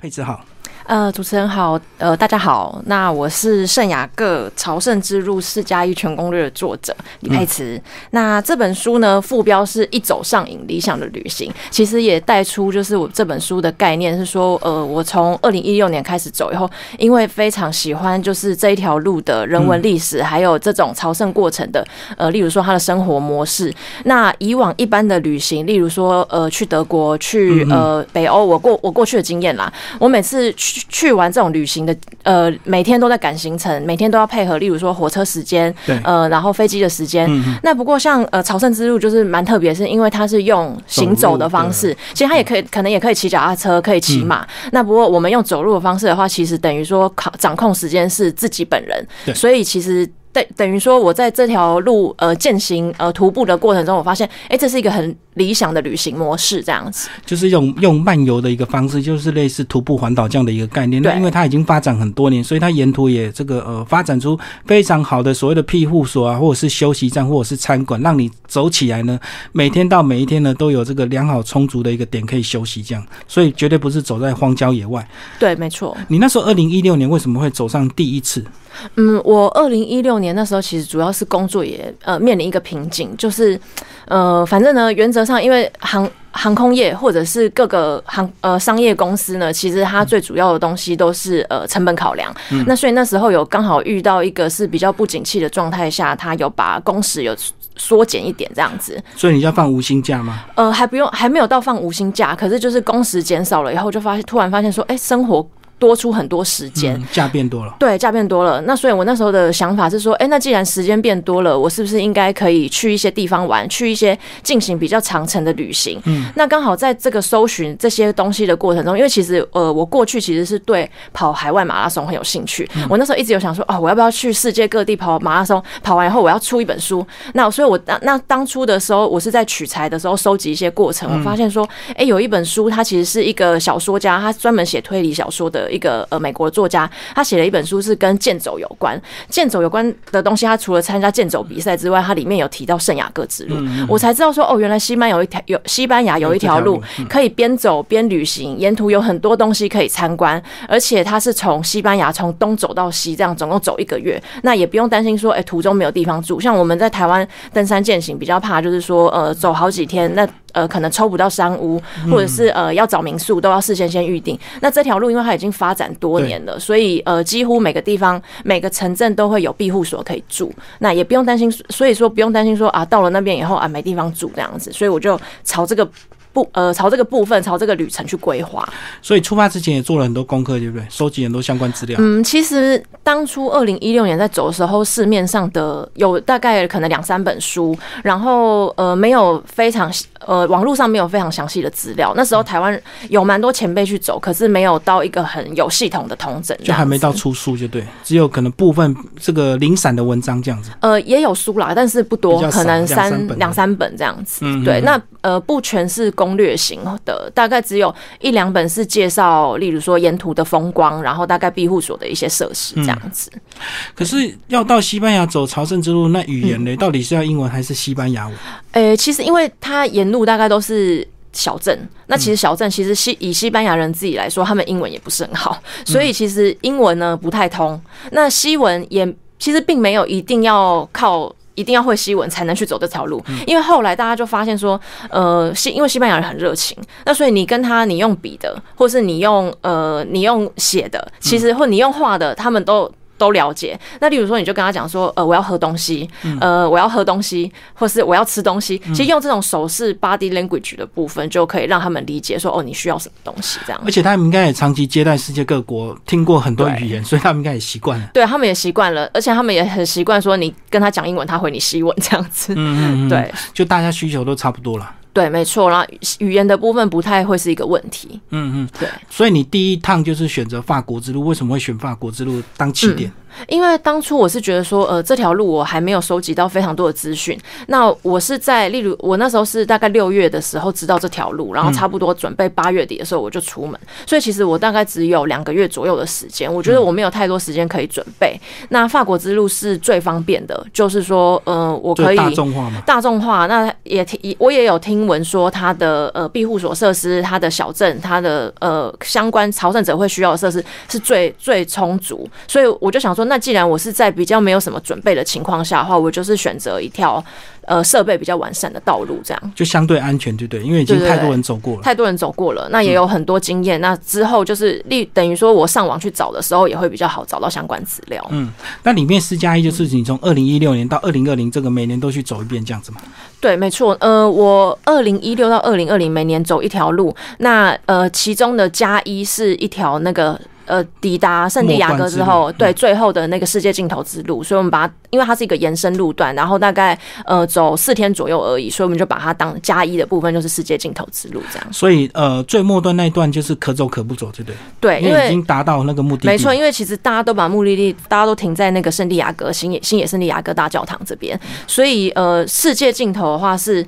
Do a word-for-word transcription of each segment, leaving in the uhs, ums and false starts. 佩芝好，呃，主持人好，呃，大家好，那我是圣雅各朝圣之路四加一全攻略的作者李佩芝、嗯。那这本书呢，副标是一走上瘾，理想的旅行，其实也带出就是我这本书的概念是说，呃，我从二零一六年开始走以后，因为非常喜欢就是这一条路的人文历史、嗯，还有这种朝圣过程的，呃，例如说他的生活模式。那以往一般的旅行，例如说呃去德国、去呃北欧，我过我过去的经验啦，我每次去。去完这种旅行的，呃，每天都在赶行程，每天都要配合，例如说火车时间，呃，然后飞机的时间、嗯。那不过像呃朝圣之路就是蛮特别，是因为它是用行走的方式，其实它也可以、嗯、可能也可以骑脚踏车，可以骑马、嗯。那不过我们用走路的方式的话，其实等于说掌控时间是自己本人，所以其实。对，等于说我在这条路呃践行呃徒步的过程中，我发现，哎、欸，这是一个很理想的旅行模式，这样子。就是用用漫游的一个方式，就是类似徒步环岛这样的一个概念。那因为它已经发展很多年，所以它沿途也这个呃发展出非常好的所谓的庇护所啊，或者是休息站，或者是餐馆，让你走起来呢，每天到每一天呢都有这个良好充足的一个点可以休息，这样。所以绝对不是走在荒郊野外。对，没错。你那时候二零一六年为什么会走上第一次？嗯，我二零一六年那时候其实主要是工作也呃面临一个瓶颈，就是呃反正呢原则上因为航航空业或者是各个航呃商业公司呢，其实它最主要的东西都是呃成本考量、嗯。那所以那时候有刚好遇到一个是比较不景气的状态下，它有把工时有缩减一点这样子。所以你要放无薪假吗？呃，还不用，还没有到放无薪假，可是就是工时减少了以后，就发现突然发现说，哎、欸，生活。多出很多时间，假、嗯、变多了。对，假变多了。那所以我那时候的想法是说，哎、欸，那既然时间变多了，我是不是应该可以去一些地方玩，去一些进行比较长程的旅行？嗯，那刚好在这个搜寻这些东西的过程中，因为其实呃，我过去其实是对跑海外马拉松很有兴趣。嗯、我那时候一直有想说，哦，我要不要去世界各地跑马拉松？跑完以后我要出一本书。那所以我那那当初的时候，我是在取材的时候收集一些过程，我发现说，哎、欸，有一本书，它其实是一个小说家，他专门写推理小说的。一个呃美国作家，他写了一本书是跟健走有关，健走有关的东西，他除了参加健走比赛之外，他里面有提到圣雅各之路，嗯嗯我才知道说哦，原来西班牙有一条有西班牙有一条路可以边走边旅行，沿途有很多东西可以参观，而且他是从西班牙从东走到西，这样总共走一个月，那也不用担心说哎、欸、途中没有地方住，像我们在台湾登山健行比较怕就是说呃走好几天那。呃，可能抽不到山屋，或者是呃要找民宿，都要事先先预定、嗯。那这条路因为它已经发展多年了，所以呃几乎每个地方、每个城镇都会有庇护所可以住，那也不用担心，所以说不用担心说啊到了那边以后啊没地方住这样子，所以我就朝这个。呃，朝这个部分，朝这个旅程去规划。所以出发之前也做了很多功课，对不对？收集很多相关资料。嗯，其实当初二零一六年在走的时候，市面上的有大概可能两三本书，然后呃没有非常呃网络上没有非常详细的资料。那时候台湾有蛮多前辈去走，可是没有到一个很有系统的统整，就还没到出书就对，只有可能部分这个零散的文章这样子。呃，也有书啦，但是不多，可能三两三本这样子。嗯哼哼，对，那呃不全是公。攻略型的大概只有一两本是介绍，例如说沿途的风光，然后大概庇护所的一些设施这样子、嗯。可是要到西班牙走朝圣之路，那语言呢、嗯，到底是要英文还是西班牙文？诶、欸，其实因为它沿路大概都是。小镇，那其实小镇其实以西班牙人自己来说，他们英文也不是很好，所以其实英文呢不太通。那西文也其实并没有一定要靠。一定要会西文才能去走这条路，因为后来大家就发现说，呃，因为西班牙人很热情，那所以你跟他，你用笔的，或是你用呃，你用写的，其实或你用画的，他们都。都了解。那例如说，你就跟他讲说，呃，我要喝东西，呃，我要喝东西，或是我要吃东西。其实用这种手势 body language 的部分，就可以让他们理解说，哦，你需要什么东西这样。而且他们应该也长期接待世界各国，听过很多语言，所以他们应该也习惯了。对，他们也习惯了，而且他们也很习惯说，你跟他讲英文，他回你西文这样子。嗯, 嗯, 嗯，对，就大家需求都差不多了。对，没错啦，语言的部分不太会是一个问题。嗯嗯，对。所以你第一趟就是选择法国之路，为什么会选法国之路当起点？嗯因为当初我是觉得说，呃，这条路我还没有收集到非常多的资讯。那我是在，例如我那时候是大概六月的时候知道这条路，然后差不多准备八月底的时候我就出门，嗯、所以其实我大概只有两个月左右的时间。我觉得我没有太多时间可以准备。嗯、那法国之路是最方便的，就是说，呃，我可以大众化嘛，大众化。那也我也有听闻说它的呃庇护所设施、它的小镇、它的呃相关朝圣者会需要的设施是最最充足，所以我就想说。那既然我是在比较没有什么准备的情况下的话，我就是选择一条呃设备比较完善的道路，这样就相对安全，对不对？因为已经太多人走过了，對對對太多人走过了，那也有很多经验。嗯、那之后就是等于说我上网去找的时候，也会比较好找到相关资料。嗯，那里面四加一就是你从二零一六年到二零二零，这个每年都去走一遍这样子吗？对，没错。呃，我二零一六到二零二零每年走一条路，那呃其中的加一是一条那个。呃，抵达圣地亚哥之后，对最后的那个世界尽头之路，所以我们把它，因为它是一个延伸路段，然后大概呃走四天左右而已，所以我们就把它当加一的部分，就是世界尽头之路这样。所以呃，最末端那一段就是可走可不走，对不对？对，因为已经达到那个目的地。没错，因为其实大家都把目的地，大家都停在那个圣地亚哥新野新野圣地亚哥大教堂这边，所以呃，世界尽头的话是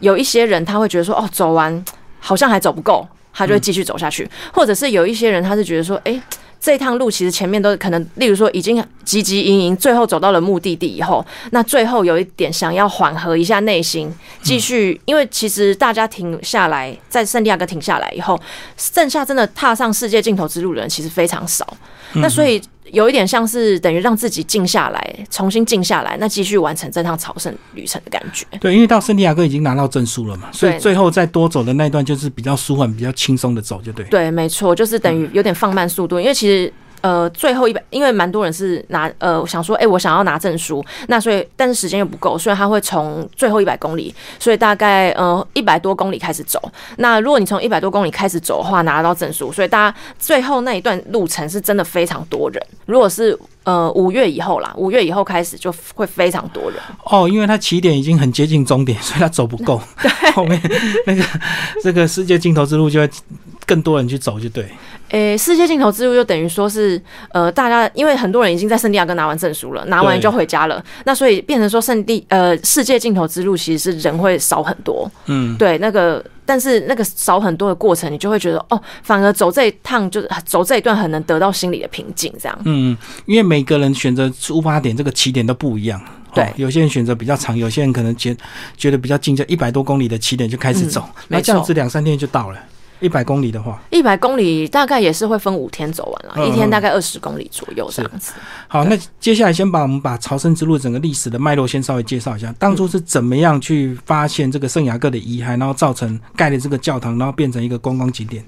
有一些人他会觉得说，哦，走完好像还走不够。他就会继续走下去，或者是有一些人，他是觉得说，哎、欸，这趟路其实前面都可能，例如说已经汲汲营营，最后走到了目的地以后，那最后有一点想要缓和一下内心，继续，因为其实大家停下来，在圣地亚哥停下来以后，剩下真的踏上世界尽头之路的人其实非常少，那所以。有一点像是等于让自己静下来，重新静下来，那继续完成这趟朝圣旅程的感觉。对，因为到圣地亚哥已经拿到证书了嘛，所以最后再多走的那一段就是比较舒缓、比较轻松的走，就对。对，没错，就是等于有点放慢速度，嗯、因为其实。呃，最后一百，因为蛮多人是拿呃想说，哎、欸，我想要拿证书，那所以但是时间又不够，所以他会从最后一百公里，所以大概呃一百多公里开始走。那如果你从一百多公里开始走的话，拿到证书，所以大家最后那一段路程是真的非常多人。如果是呃五月以后啦，五月以后开始就会非常多人哦，因为他起点已经很接近终点，所以他走不够，后面那个这个世界尽头之路就会更多人去走，就对。诶、欸，世界尽头之路就等于说是，呃，大家因为很多人已经在圣地亚哥拿完证书了，拿完就回家了，那所以变成说圣地呃世界尽头之路其实是人会少很多，嗯，对，那个但是那个少很多的过程，你就会觉得哦，反而走这一趟就是走这一段很能得到心理的平静，这样，嗯，因为每个人选择出发点这个起点都不一样。对，有些人选择比较长，有些人可能觉觉得比较近，就一百多公里的起点就开始走，嗯、那这样子两三天就到了。一百公里的话，一百公里大概也是会分五天走完啦，嗯、一天大概二十公里左右这样子。好，那接下来先把我们把朝圣之路整个历史的脉络先稍微介绍一下，当初是怎么样去发现这个圣雅各的遗骸，然后造成盖了这个教堂，然后变成一个观光景点。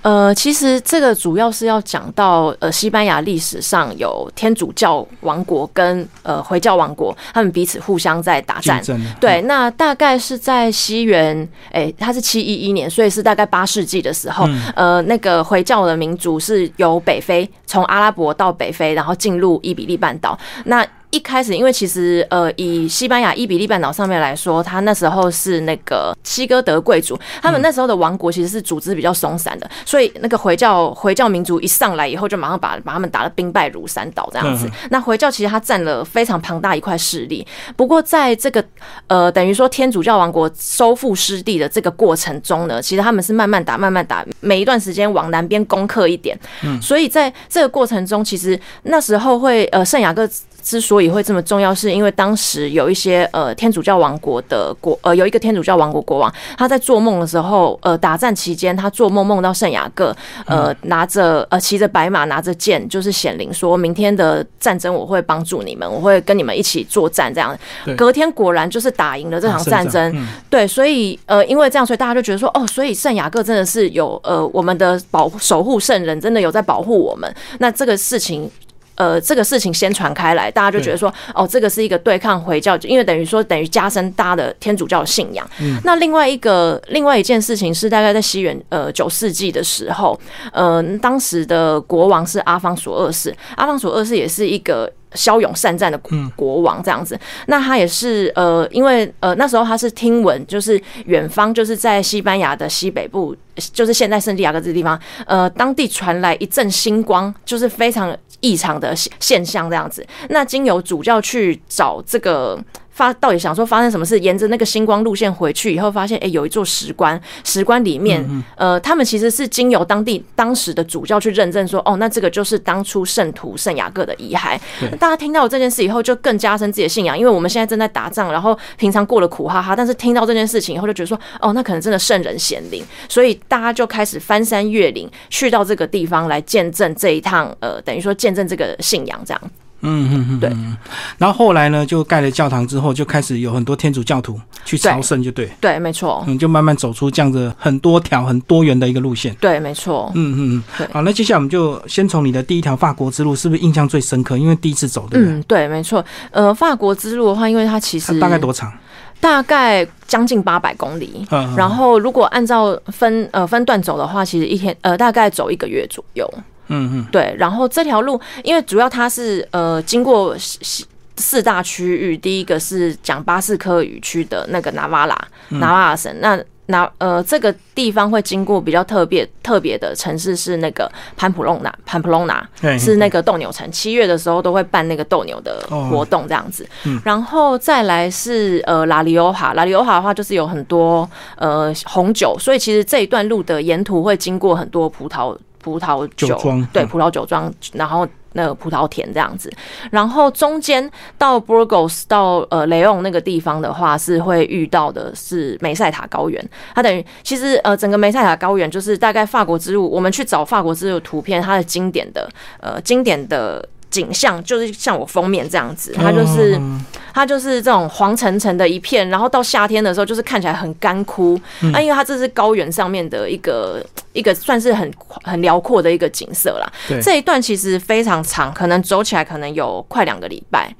呃，其实这个主要是要讲到呃，西班牙历史上有天主教王国跟呃回教王国，他们彼此互相在打战。对，那大概是在西元，哎、欸，它是七一一年，所以是大概八世。世纪的时候，呃，那个回教的民族是由北非，从阿拉伯到北非，然后进入伊比利半岛。那一开始，因为其实呃，以西班牙伊比利半岛上面来说，他那时候是那个西哥德贵族，他们那时候的王国其实是组织比较松散的，所以那个回教回教民族一上来以后，就马上把把他们打得兵败如山倒这样子。那回教其实他占了非常庞大一块势力。不过在这个呃，等于说天主教王国收复失地的这个过程中呢，其实他们是慢慢打，慢慢打，每一段时间往南边攻克一点。所以在这个过程中，其实那时候会呃，圣雅各。之所以会这么重要，是因为当时有一些呃天主教王国的国呃有一个天主教王国国王，他在做梦的时候，呃打战期间，他做梦梦到圣雅各，呃拿着呃骑着白马，拿着剑，就是显灵说，明天的战争我会帮助你们，我会跟你们一起作战这样。隔天果然就是打赢了这场战争，啊嗯、对，所以呃因为这样，所以大家就觉得说，哦，所以圣雅各真的是有呃我们的保守护圣人，真的有在保护我们。那这个事情。呃，这个事情先传开来，大家就觉得说，哦，这个是一个对抗回教，因为等于说等于加深大家的天主教的信仰。嗯、那另外一个另外一件事情是，大概在西元呃九世纪的时候，呃，当时的国王是阿方索二世，阿方索二世也是一个。骁勇善战的国王这样子，嗯、那他也是呃，因为呃那时候他是听闻，就是远方就是在西班牙的西北部，就是现在圣地亚哥这地方，呃，当地传来一阵星光，就是非常异常的现象这样子。那经由主教去找这个发到底想说发生什么事，沿着那个星光路线回去以后，发现哎、欸、有一座石棺，石棺里面、嗯、呃他们其实是经由当地当时的主教去认证说，哦，那这个就是当初圣徒圣雅各的遗骸。大家听到这件事以后就更加深自己的信仰，因为我们现在正在打仗，然后平常过得苦哈哈，但是听到这件事情以后就觉得说，哦，那可能真的圣人显灵，所以大家就开始翻山越岭去到这个地方来见证这一趟，呃等于说见证这个信仰这样。嗯嗯嗯，对。然后后来呢，就盖了教堂之后，就开始有很多天主教徒去朝圣，就对。对，没错。嗯，就慢慢走出这样子很多条、很多元的一个路线。对，没错。嗯嗯嗯。好，那接下来我们就先从你的第一条法国之路，是不是印象最深刻？因为第一次走的。嗯，对，没错。呃，法国之路的话，因为它其实它大概多长？大概将近八百公里，然后如果按照分呃分段走的话，其实一天呃大概走一个月左右。嗯嗯，对，然后这条路，因为主要它是呃经过四大区域，第一个是讲巴斯克语区的那个纳瓦拉，纳瓦拉省，那那呃这个地方会经过比较特别特别的城市是那个潘普隆纳，潘普隆纳是那个斗牛城，七月的时候都会办那个斗牛的活动这样子，然后再来是呃拉里欧哈，拉里欧哈的话就是有很多呃红酒，所以其实这一段路的沿途会经过很多葡萄。葡萄 酒, 酒庄对葡萄酒庄、嗯，然后那个葡萄田这样子，然后中间到 Burgos 到呃雷昂那个地方的话，是会遇到的是梅塞塔高原。它等于其实呃整个梅塞塔高原就是大概法国之路，我们去找法国之路图片，它的经典的呃经典的景象就是像我封面这样子，它就是它就是这种黄橙橙的一片，然后到夏天的时候就是看起来很干枯，那、啊、因为它这是高原上面的一个一个算是很很辽阔的一个景色啦。这一段其实非常长，可能走起来可能有快两个礼拜，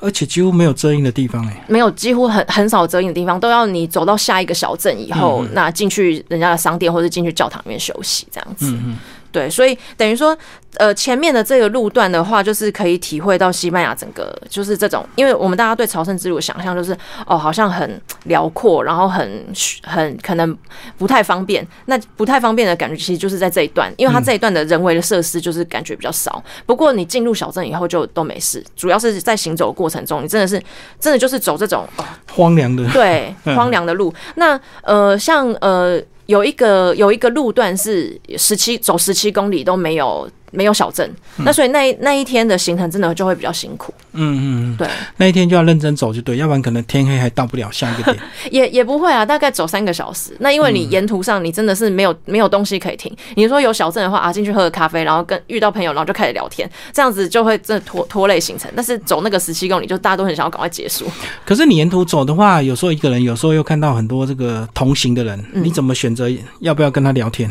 而且几乎没有遮阴的地方哎、欸，没有几乎很很少遮阴的地方，都要你走到下一个小镇以后，嗯、那进去人家的商店或者进去教堂里面休息这样子。嗯嗯，对，所以等于说，呃，前面的这个路段的话，就是可以体会到西班牙整个就是这种，因为我们大家对朝圣之路的想象就是，哦，好像很辽阔，然后很很可能不太方便。那不太方便的感觉，其实就是在这一段，因为它这一段的人为的设施就是感觉比较少。嗯、不过你进入小镇以后就都没事，主要是在行走的过程中，你真的是真的就是走这种、哦、荒凉的，对，荒凉的路。那呃，像呃。有一个有一个路段是十七走十七公里都没有没有小镇、嗯，那所以那那一天的行程真的就会比较辛苦。嗯嗯，对，那一天就要认真走就对，要不然可能天黑还到不了下一个点。也也不会啊，大概走三个小时。那因为你沿途上你真的是没有、嗯、没有东西可以停。你说有小镇的话啊，进去喝个咖啡，然后跟遇到朋友，然后就开始聊天，这样子就会真的拖拖累行程。但是走那个十七公里，就大家都很想要赶快结束。可是你沿途走的话，有时候一个人，有时候又看到很多这个同行的人，嗯、你怎么选择要不要跟他聊天？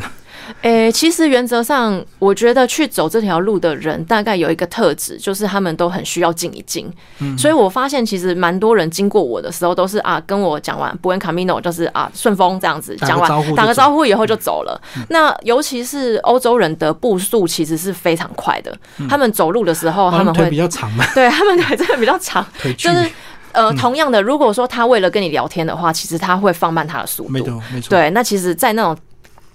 诶、欸，其实原则上，我觉得去走这条路的人，大概有一个特质，就是他们都很需要静一静。嗯，所以我发现其实蛮多人经过我的时候，都是啊跟我讲完 Buen Camino 就是啊顺风这样子讲完，打个招呼以后就走了。嗯、那尤其是欧洲人的步速其实是非常快的，嗯、他们走路的时候、啊、他们会腿比较长嘛，对他们腿真的比较长，就是。呃，同样的，如果说他为了跟你聊天的话，其实他会放慢他的速度。没错，没错。对，那其实，在那种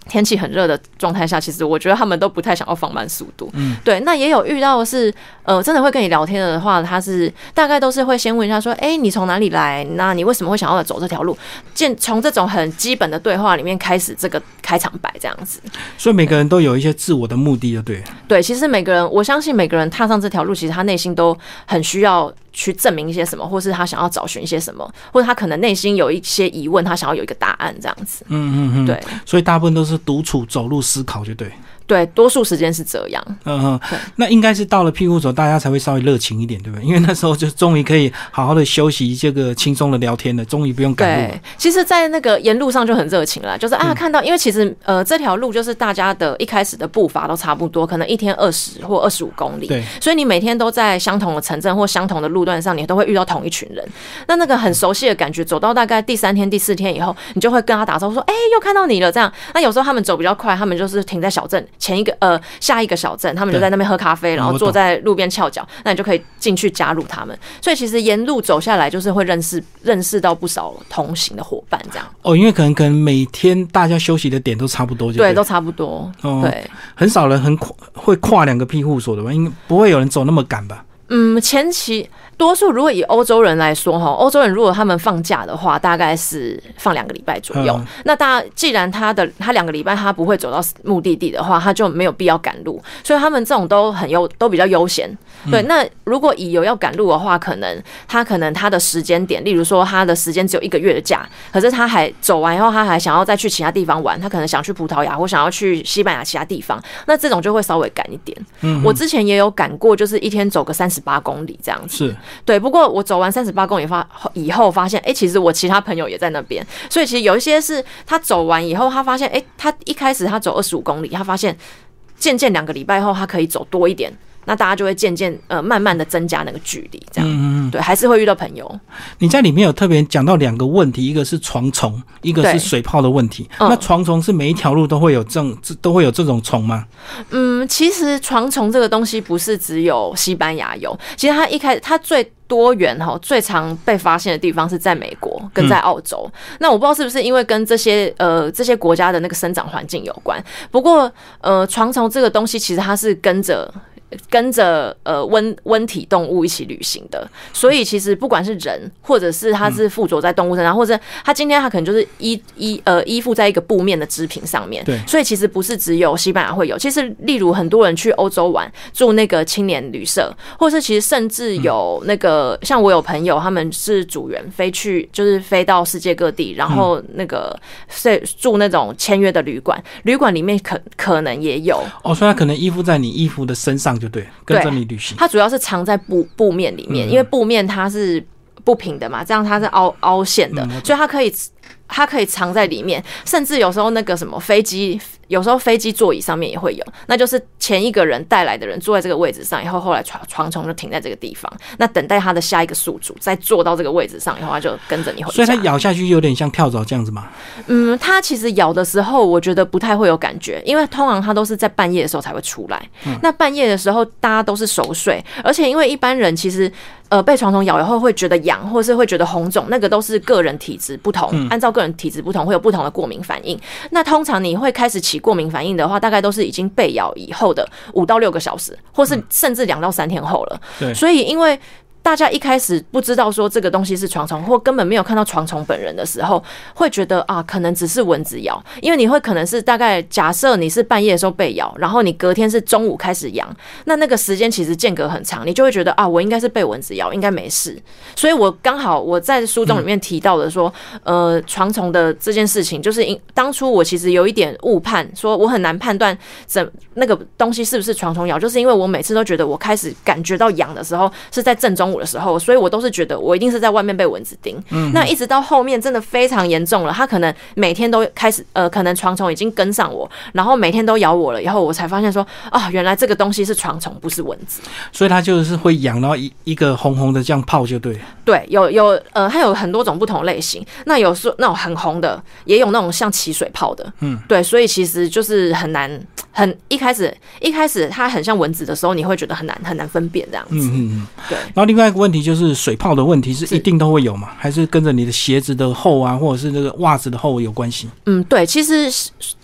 天气很热的状态下，其实我觉得他们都不太想要放慢速度。嗯，对。那也有遇到的是，呃，真的会跟你聊天的话，他是大概都是会先问一下说，哎、欸，你从哪里来？那你为什么会想要走这条路？见从这种很基本的对话里面开始这个开场白这样子。所以每个人都有一些自我的目的，就对。对，其实每个人，我相信每个人踏上这条路，其实他内心都很需要。去证明一些什么，或是他想要找寻一些什么，或者他可能内心有一些疑问，他想要有一个答案这样子。嗯嗯嗯，对。所以大部分都是独处走路思考，就对。对，多数时间是这样。嗯嗯，那应该是到了庇护所，大家才会稍微热情一点，对不对？因为那时候就终于可以好好的休息，这个轻松的聊天了，终于不用赶路了。其实，在那个沿路上就很热情了，就是啊，看到，因为其实呃，这条路就是大家的一开始的步伐都差不多，可能一天二十或二十五公里，对，所以你每天都在相同的城镇或相同的路段上，你都会遇到同一群人。那那个很熟悉的感觉，走到大概第三天、第四天以后，你就会跟他打招呼说：“哎、欸，又看到你了。”这样。那有时候他们走比较快，他们就是停在小镇。前一个呃下一个小镇，他们就在那边喝咖啡，然后坐在路边翘脚，那你就可以进去加入他们。所以其实沿路走下来，就是会认识认识到不少同行的伙伴这样。哦，因为可能可能每天大家休息的点都差不多就对，对，都差不多。哦，对，很少人很会跨两个庇护所的吧？因为不会有人走那么赶吧？嗯，前期多数如果以欧洲人来说，欧洲人如果他们放假的话，大概是放两个礼拜左右。嗯、那大家既然他的他两个礼拜他不会走到目的地的话，他就没有必要赶路，所以他们这种都很悠都比较悠闲。对，那如果以有要赶路的话，可能他可能他的时间点，例如说他的时间只有一个月的假，可是他还走完以后，他还想要再去其他地方玩，他可能想去葡萄牙或想要去西班牙其他地方，那这种就会稍微赶一点。嗯，我之前也有赶过，就是一天走个三十。八公里这样子，是对。不过我走完三十八公里以后，发现哎、欸，其实我其他朋友也在那边，所以其实有一些是他走完以后，他发现哎、欸，他一开始他走二十五公里，他发现渐渐两个礼拜后，他可以走多一点，那大家就会渐渐呃慢慢的增加那个距离，这样，嗯嗯，对，还是会遇到朋友。你在里面有特别讲到两个问题，一个是床虫，一个是水泡的问题。那床虫是每一条路都会有这种都会有这种虫吗？嗯，其实床虫这个东西不是只有西班牙有，其实它一开始它最多元最常被发现的地方是在美国跟在澳洲、嗯、那我不知道是不是因为跟这些呃这些国家的那个生长环境有关，不过呃床虫这个东西其实它是跟着跟着呃温温体动物一起旅行的，所以其实不管是人，或者是它是附着在动物身上，嗯、或者它今天它可能就是依依呃依附在一个布面的织品上面，对，所以其实不是只有西班牙会有，其实例如很多人去欧洲玩住那个青年旅社，或是其实甚至有那个、嗯、像我有朋友他们是组员飞去就是飞到世界各地，然后那个住那种签约的旅馆，旅馆里面可可能也有哦，所以它可能依附在你衣服的身上。就对，跟着你旅行。它主要是藏在布布面里面、嗯，因为布面它是不平的嘛，这样它是凹凹陷的、嗯，所以它可以它可以藏在里面。甚至有时候那个什么飞机，有时候飞机座椅上面也会有，那就是前一个人带来的人坐在这个位置上以后，后来床床虫就停在这个地方，那等待他的下一个宿主再坐到这个位置上以后，他就跟着你回家。所以它咬下去有点像跳蚤这样子吗？嗯，它其实咬的时候我觉得不太会有感觉，因为通常它都是在半夜的时候才会出来、嗯、那半夜的时候大家都是熟睡，而且因为一般人其实呃被床虫咬以后会觉得痒或是会觉得红肿，那个都是个人体质不同、嗯、按照个人体质不同会有不同的过敏反应，那通常你会开始起过敏反应的话，大概都是已经被咬以后的五到六个小时，或是甚至两到三天后了、嗯、所以因为大家一开始不知道说这个东西是床虫，或根本没有看到床虫本人的时候，会觉得啊，可能只是蚊子咬，因为你会可能是大概假设你是半夜的时候被咬，然后你隔天是中午开始痒，那那个时间其实间隔很长，你就会觉得啊，我应该是被蚊子咬，应该没事。所以我刚好我在书中里面提到的说，嗯、呃，床虫的这件事情，就是当初我其实有一点误判，说我很难判断怎那个东西是不是床虫咬，就是因为我每次都觉得我开始感觉到痒的时候是在正中。的时候，所以我都是觉得我一定是在外面被蚊子叮。嗯、那一直到后面真的非常严重了，他可能每天都开始呃，可能床虫已经跟上我，然后每天都咬我了以后，我才发现说啊，原来这个东西是床虫，不是蚊子。所以它就是会痒，然后一一个红红的这样泡就对。对，有有呃，它有很多种不同类型。那有说那种很红的，也有那种像起水泡的。嗯，对，所以其实就是很难，很一开始一开始它很像蚊子的时候，你会觉得很难很难分辨这样子。嗯嗯嗯，对。然后另外一个问题就是水泡的问题是一定都会有吗？还是跟着你的鞋子的厚啊，或者是那个袜子的厚有关系？嗯，对，其实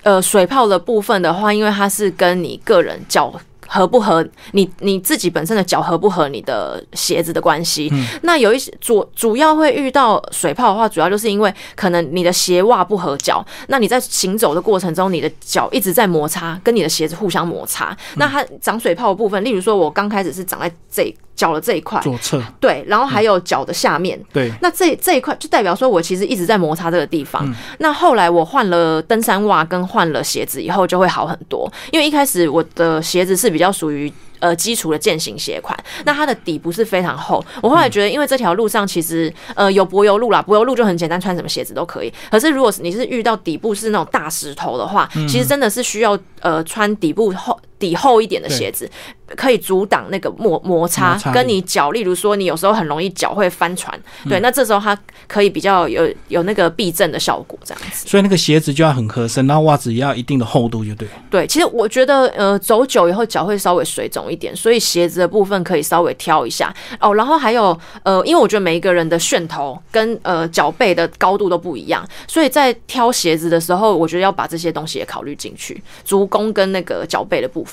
呃水泡的部分的话，因为它是跟你个人脚合不合，你你自己本身的脚合不合你的鞋子的关系、嗯。那有一些主主要会遇到水泡的话，主要就是因为可能你的鞋袜不合脚，那你在行走的过程中，你的脚一直在摩擦，跟你的鞋子互相摩擦。嗯、那它长水泡的部分，例如说我刚开始是长在这一。脚的这一块左侧，对，然后还有脚的下面、嗯、对，那这这一块就代表说我其实一直在摩擦这个地方、嗯、那后来我换了登山袜跟换了鞋子以后就会好很多，因为一开始我的鞋子是比较属于呃，基础的健行鞋款，那它的底不是非常厚。我后来觉得，因为这条路上其实呃有柏油路啦，柏油路就很简单，穿什么鞋子都可以。可是如果你是遇到底部是那种大石头的话，其实真的是需要呃穿底部厚底厚一点的鞋子，可以阻挡那个摩摩擦，跟你脚，例如说你有时候很容易脚会翻船，对，那这时候它可以比较有有那个避震的效果，这样子。所以那个鞋子就要很合身，然后袜子也要一定的厚度，就对。对，其实我觉得呃走久以后脚会稍微水肿一点，所以鞋子的部分可以稍微挑一下哦。然后还有呃，因为我觉得每一个人的楦头跟呃脚背的高度都不一样，所以在挑鞋子的时候，我觉得要把这些东西也考虑进去，足弓跟那个脚背的部分。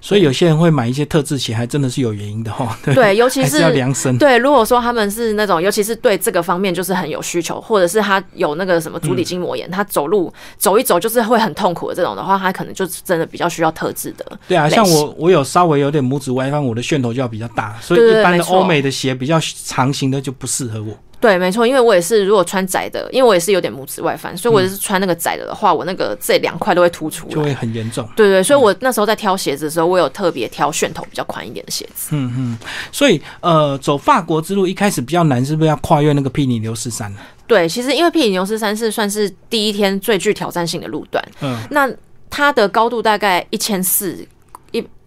所以有些人会买一些特制鞋，还真的是有原因的哦。对，对，尤其 是, 是要量身。对，如果说他们是那种，尤其是对这个方面就是很有需求，或者是他有那个什么足底筋膜炎，嗯、他走路走一走就是会很痛苦的这种的话，他可能就真的比较需要特制的。对啊，像我，我有稍微有点拇指歪方，我的楦头就要比较大，所以一般的欧美的鞋比较长型的就不适合我。对，没错，因为我也是，如果穿窄的，因为我也是有点拇指外翻，所以我也是穿那个窄的的话，我那个这两块都会突出来，就会很严重。对 对, 對，所以我那时候在挑鞋子的时候，我有特别挑楦头比较宽一点的鞋子。嗯嗯，所以呃，走法国之路一开始比较难，是不是要跨越那个庇里牛斯山？对，其实因为庇里牛斯山是算是第一天最具挑战性的路段。嗯，那它的高度大概一千四。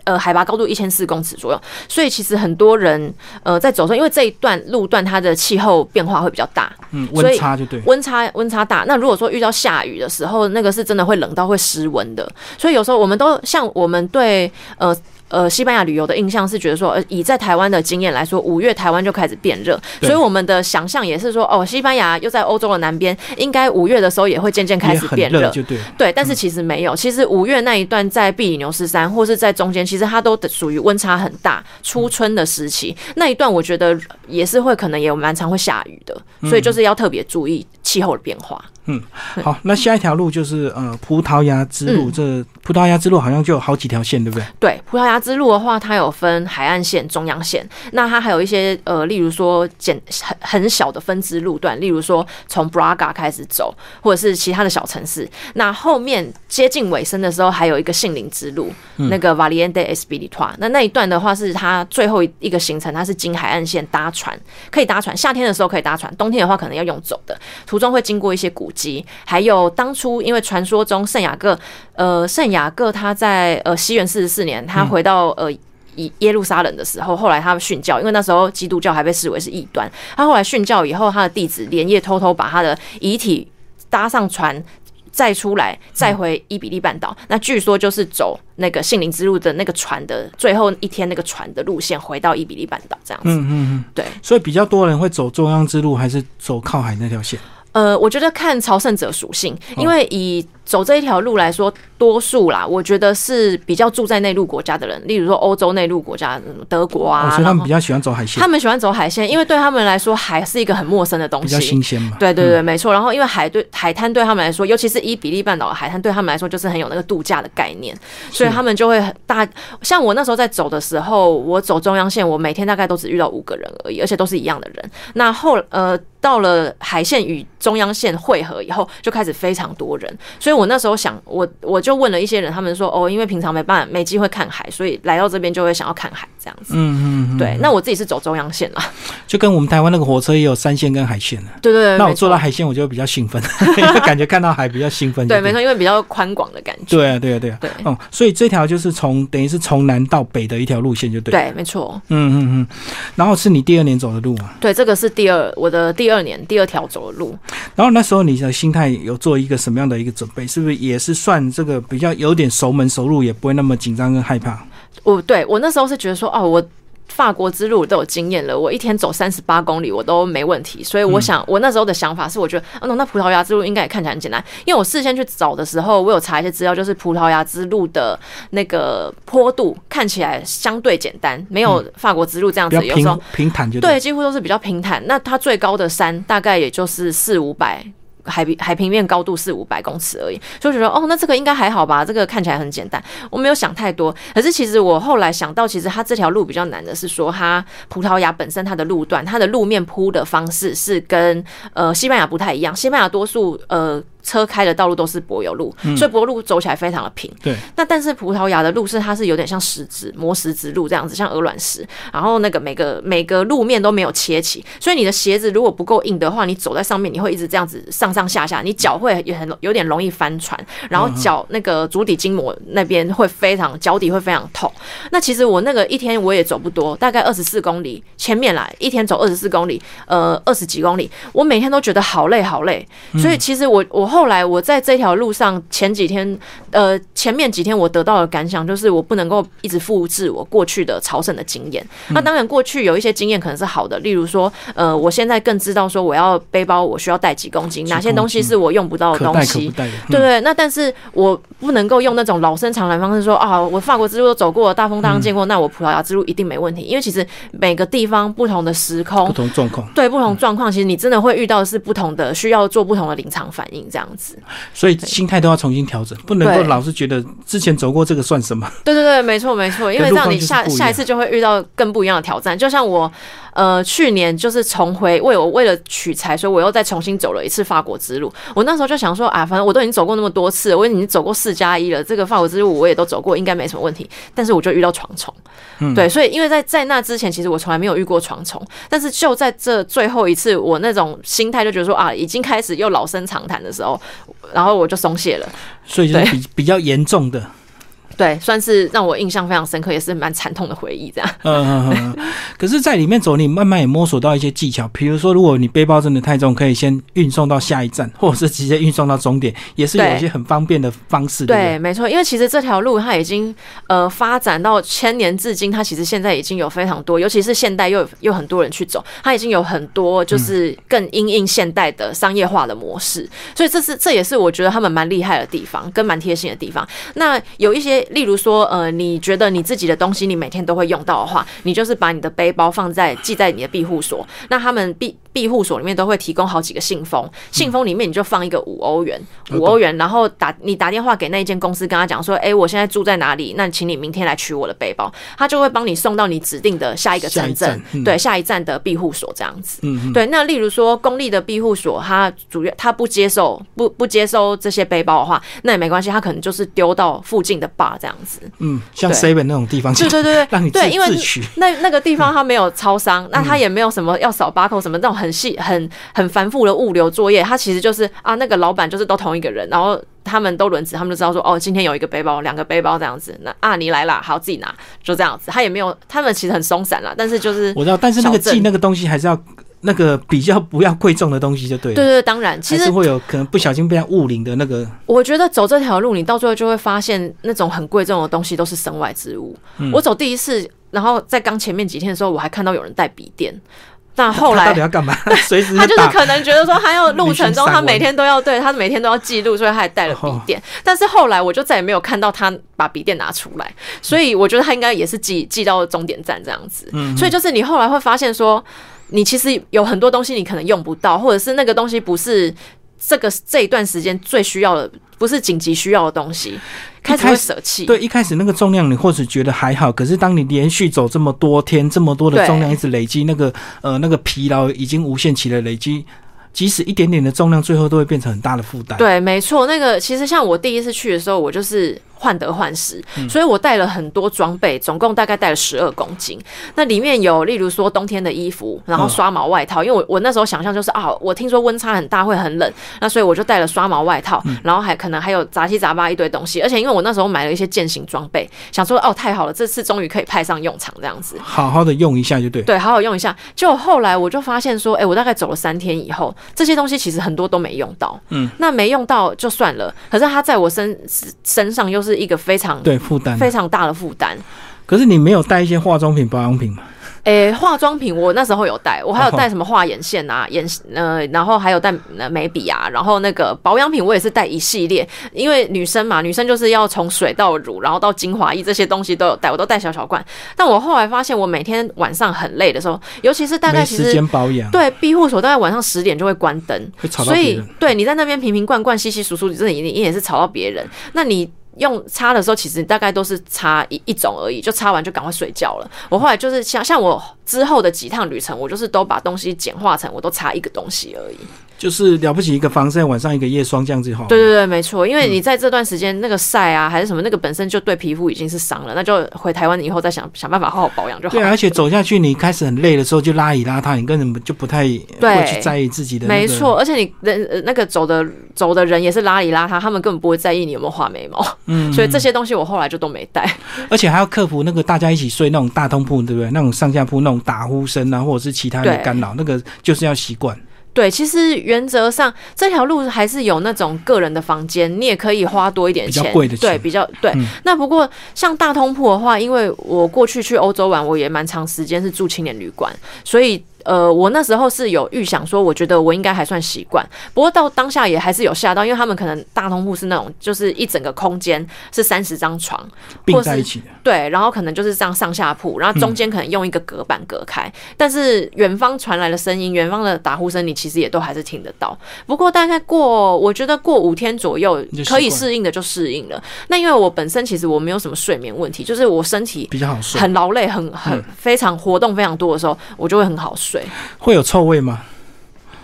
呃，海拔高度一千四公尺左右，所以其实很多人呃在走的时候，因为这一段路段它的气候变化会比较大，嗯，温差就对，温差温差大。那如果说遇到下雨的时候，那个是真的会冷到会失温的。所以有时候我们都像我们对呃。呃，西班牙旅游的印象是觉得说，呃，以在台湾的经验来说，五月台湾就开始变热，所以我们的想象也是说，哦，西班牙又在欧洲的南边，应该五月的时候也会渐渐开始变热，对，对。但是其实没有，嗯、其实五月那一段在庇里牛斯山或是在中间，其实它都属于温差很大、初春的时期、嗯、那一段，我觉得也是会可能也蛮常会下雨的，所以就是要特别注意气候的变化。嗯，好，那下一条路就是呃葡萄牙之路、嗯、这葡萄牙之路好像就有好几条线，对不对？对，葡萄牙之路的话，它有分海岸线、中央线，那它还有一些呃，例如说简很很小的分支路段，例如说从 Braga 开始走，或者是其他的小城市。那后面接近尾声的时候，还有一个杏林之路，嗯、那个 Valiente Espiritual， 那那一段的话是它最后一个行程，它是经海岸线搭船，可以搭船，夏天的时候可以搭船，冬天的话可能要用走的，途中会经过一些古迹，还有当初因为传说中圣雅各，呃，圣雅各他在呃西元四十四年他回到呃耶路撒冷的时候，后来他殉教，因为那时候基督教还被视为是异端，他后来殉教以后，他的弟子连夜偷偷把他的遗体搭上船。再出来，再回伊比利半岛。嗯、那据说就是走那个杏林之路的那个船的最后一天那个船的路线，回到伊比利半岛这样子。嗯嗯嗯，对。所以比较多人会走中央之路，还是走靠海那条线？呃，我觉得看朝圣者属性，因为以走这一条路来说，多数啦，我觉得是比较住在内陆国家的人，例如说欧洲内陆国家，德国啊、哦，所以他们比较喜欢走海线。他们喜欢走海线，因为对他们来说，海是一个很陌生的东西，比较新鲜嘛。对对对，没错。然后因为海对海滩对他们来说，尤其是伊比利半岛的海滩，对他们来说就是很有那个度假的概念，所以他们就会很大。像我那时候在走的时候，我走中央线，我每天大概都只遇到五个人而已，而且都是一样的人。那后呃。到了海线与中央线汇合以后，就开始非常多人，所以我那时候想，我我就问了一些人，他们说哦，因为平常没办法没机会看海，所以来到这边就会想要看海这样子。嗯 嗯, 嗯，对。那我自己是走中央线啦，就跟我们台湾那个火车也有山线跟海线的。对对对。那我坐到海线，我就会比较兴奋，因为感觉看到海比较兴奋。对，没错，因为比较宽广的感觉。对啊，对啊，对啊。对。哦、嗯，所以这条就是从等于是从南到北的一条路线，就对。对，没错。嗯嗯嗯。然后是你第二年走的路啊？对，这个是第二我的第二。第二年第二条走的路，然后那时候你的心态有做一个什么样的一个准备？是不是也是算这个比较有点熟门熟路，也不会那么紧张跟害怕？我对我那时候是觉得说，哦，我法国之路都有经验了，我一天走三十八公里我都没问题，所以我想，我那时候的想法是，我觉得，嗯，那葡萄牙之路应该也看起来很简单，因为我事先去找的时候，我有查一些资料，就是葡萄牙之路的那个坡度看起来相对简单，没有法国之路这样子，有时候平坦就对，几乎都是比较平坦。那它最高的山大概也就是四五百。海海平面高度四五百公尺而已，所以我觉得哦，那这个应该还好吧，这个看起来很简单，我没有想太多。可是其实我后来想到，其实它这条路比较难的是说，它葡萄牙本身它的路段，它的路面铺的方式是跟呃西班牙不太一样。西班牙多数呃车开的道路都是柏油路、嗯、所以柏油路走起来非常的平。对，那但是葡萄牙的路是它是有点像石子磨石子路这样子，像鹅卵石，然后那个每个每个路面都没有切齐，所以你的鞋子如果不够硬的话，你走在上面你会一直这样子上上下下，你脚会也很有点容易翻船，然后脚那个足底筋膜那边会非常脚底会非常痛。那其实我那个一天我也走不多，大概二十四公里，前面来一天走二十四公里，呃二十几公里，我每天都觉得好累好累。所以其实我我后来我在这条路上前几天呃前面几天我得到的感想就是我不能够一直复制我过去的朝圣的经验。那当然过去有一些经验可能是好的，例如说呃我现在更知道说我要背包我需要带几公斤，哪些东西是我用不到的东西，可带可不带、嗯、对不对？那但是我不能够用那种老生常谈方式说啊我法国之路都走过，大风大浪见过、嗯、那我葡萄牙之路一定没问题，因为其实每个地方不同的时空不同状况，对不同状况、嗯、其实你真的会遇到的是不同的，需要做不同的临场反应这样子，所以心态都要重新调整，不能够老是觉得之前走过这个算什么。对对对，没错没错，因为这样你 下, 下一次就会遇到更不一样的挑战。就像我呃，去年就是重回为我为了取材，所以我又再重新走了一次法国之路。我那时候就想说啊，反正我都已经走过那么多次，我已经走过四加一了，这个法国之路我也都走过，应该没什么问题。但是我就遇到床虫、嗯，对，所以因为在在那之前，其实我从来没有遇过床虫。但是就在这最后一次，我那种心态就觉得说啊，已经开始又老生常谈的时候，然后我就松懈了。所以就是比比较严重的。对，算是让我印象非常深刻，也是蛮惨痛的回忆这样。嗯嗯嗯。可是在里面走，你慢慢也摸索到一些技巧，比如说如果你背包真的太重，可以先运送到下一站，或者是直接运送到终点，也是有一些很方便的方式。 对, 對, 對没错，因为其实这条路它已经呃发展到千年至今，它其实现在已经有非常多，尤其是现代又 有, 又有很多人去走，它已经有很多就是更因应现代的商业化的模式、嗯、所以 這, 是这也是我觉得他们蛮厉害的地方跟蛮贴心的地方。那有一些例如说呃，你觉得你自己的东西你每天都会用到的话，你就是把你的背包放在寄在你的庇护所，那他们庇庇护所里面都会提供好几个信封，信封里面你就放一个五欧元，五欧元然后打你打电话给那一间公司，跟他讲说哎、欸，我现在住在哪里，那请你明天来取我的背包，他就会帮你送到你指定的下一个城镇、嗯、对，下一站的庇护所这样子、嗯、对。那例如说公立的庇护所他主要他不接受 不, 不接收这些背包的话，那也没关系，他可能就是丢到附近的bar这样子，嗯，像 seven 那种地方，对对对，让你自己自取。那那个地方它没有超商，嗯、那它也没有什么要扫巴扣什么那种很细、很很繁复的物流作业，它其实就是啊，那个老板就是都同一个人，然后。他们都轮值，他们就知道说哦，今天有一个背包两个背包这样子，那啊你来啦，好自己拿，就这样子。他也没有，他们其实很松散啦，但是就是我知道，但是那个寄那个东西还是要那个比较不要贵重的东西就对了。对 对, 對，当然其实还是会有可能不小心被他误领的那个。我觉得走这条路你到最后就会发现那种很贵重的东西都是身外之物、嗯、我走第一次，然后在刚前面几天的时候我还看到有人带笔电，那后来他到底要干嘛？随时他就是可能觉得说，他要路程中他每天都要对他每天都要记录，所以他还带了笔电。但是后来我就再也没有看到他把笔电拿出来，所以我觉得他应该也是寄寄到终点站这样子。所以就是你后来会发现说，你其实有很多东西你可能用不到，或者是那个东西不是这个这一段时间最需要的，不是紧急需要的东西。开始会舍弃，对，一开始那个重量你或许觉得还好，可是当你连续走这么多天，这么多的重量一直累积，那个呃那个疲劳已经无限期的累积，即使一点点的重量，最后都会变成很大的负担。对，没错。那个其实像我第一次去的时候，我就是患得患失，所以我带了很多装备，总共大概带了十二公斤。那里面有例如说冬天的衣服，然后刷毛外套，因为 我, 我那时候想象就是啊，我听说温差很大会很冷，那所以我就带了刷毛外套，然后还可能还有杂七杂八一堆东西。而且因为我那时候买了一些健行装备，想说哦太好了，这次终于可以派上用场这样子，好好的用一下就对。对，好好用一下。就后来我就发现说，哎、欸，我大概走了三天以后，这些东西其实很多都没用到。嗯，那没用到就算了，可是它在我身身上又是。是一个非常对负担非常大的负担。可是你没有带一些化妆品、保养品吗？诶、欸，化妆品我那时候有带，我还有带什么画眼线啊，眼呃，然后还有带眉笔啊，然后那个保养品我也是带一系列，因为女生嘛，女生就是要从水到乳，然后到精华液这些东西都有带，我都带小小罐。但我后来发现，我每天晚上很累的时候，尤其是大概其实没时间保养，对，庇护所大概晚上十点就会关灯，会吵到别人，所以对你在那边瓶瓶罐罐、稀稀疏疏，你你也是吵到别人，那你。用擦的时候，其实大概都是擦 一, 一种而已，就擦完就赶快睡觉了。我后来就是像像我之后的几趟旅程，我就是都把东西简化成我都擦一个东西而已。就是了不起一个防晒，晚上一个夜霜这样子好。对对对，没错，因为你在这段时间那个晒啊、嗯、还是什么，那个本身就对皮肤已经是伤了，那就回台湾以后再想想办法好好保养就好了。对，而且走下去你开始很累的时候就邋里邋遢，你根本就不太会去在意自己的、那個、没错，而且你那个走的走的人也是邋里邋遢，他们根本不会在意你有没有画眉毛、嗯、所以这些东西我后来就都没带。而且还要克服那个大家一起睡那种大通铺，对不对？那种上下铺那种打呼声啊，或者是其他的干扰，那个就是要习惯。对，其实原则上这条路还是有那种个人的房间，你也可以花多一点钱，比较贵的钱，对，比较对、嗯。那不过像大通铺的话，因为我过去去欧洲玩，我也蛮长时间是住青年旅馆，所以。呃，我那时候是有预想说，我觉得我应该还算习惯，不过到当下也还是有吓到，因为他们可能大通铺是那种，就是一整个空间是三十张床并在一起的，对，然后可能就是这样上下铺，然后中间可能用一个隔板隔开，嗯、但是远方传来的声音，远方的打呼声，你其实也都还是听得到。不过大概过，我觉得过五天左右可以适应的就适应了。那因为我本身其实我没有什么睡眠问题，就是我身体比较好睡，很劳累，很很、嗯、非常活动非常多的时候，我就会很好睡。会有臭味吗？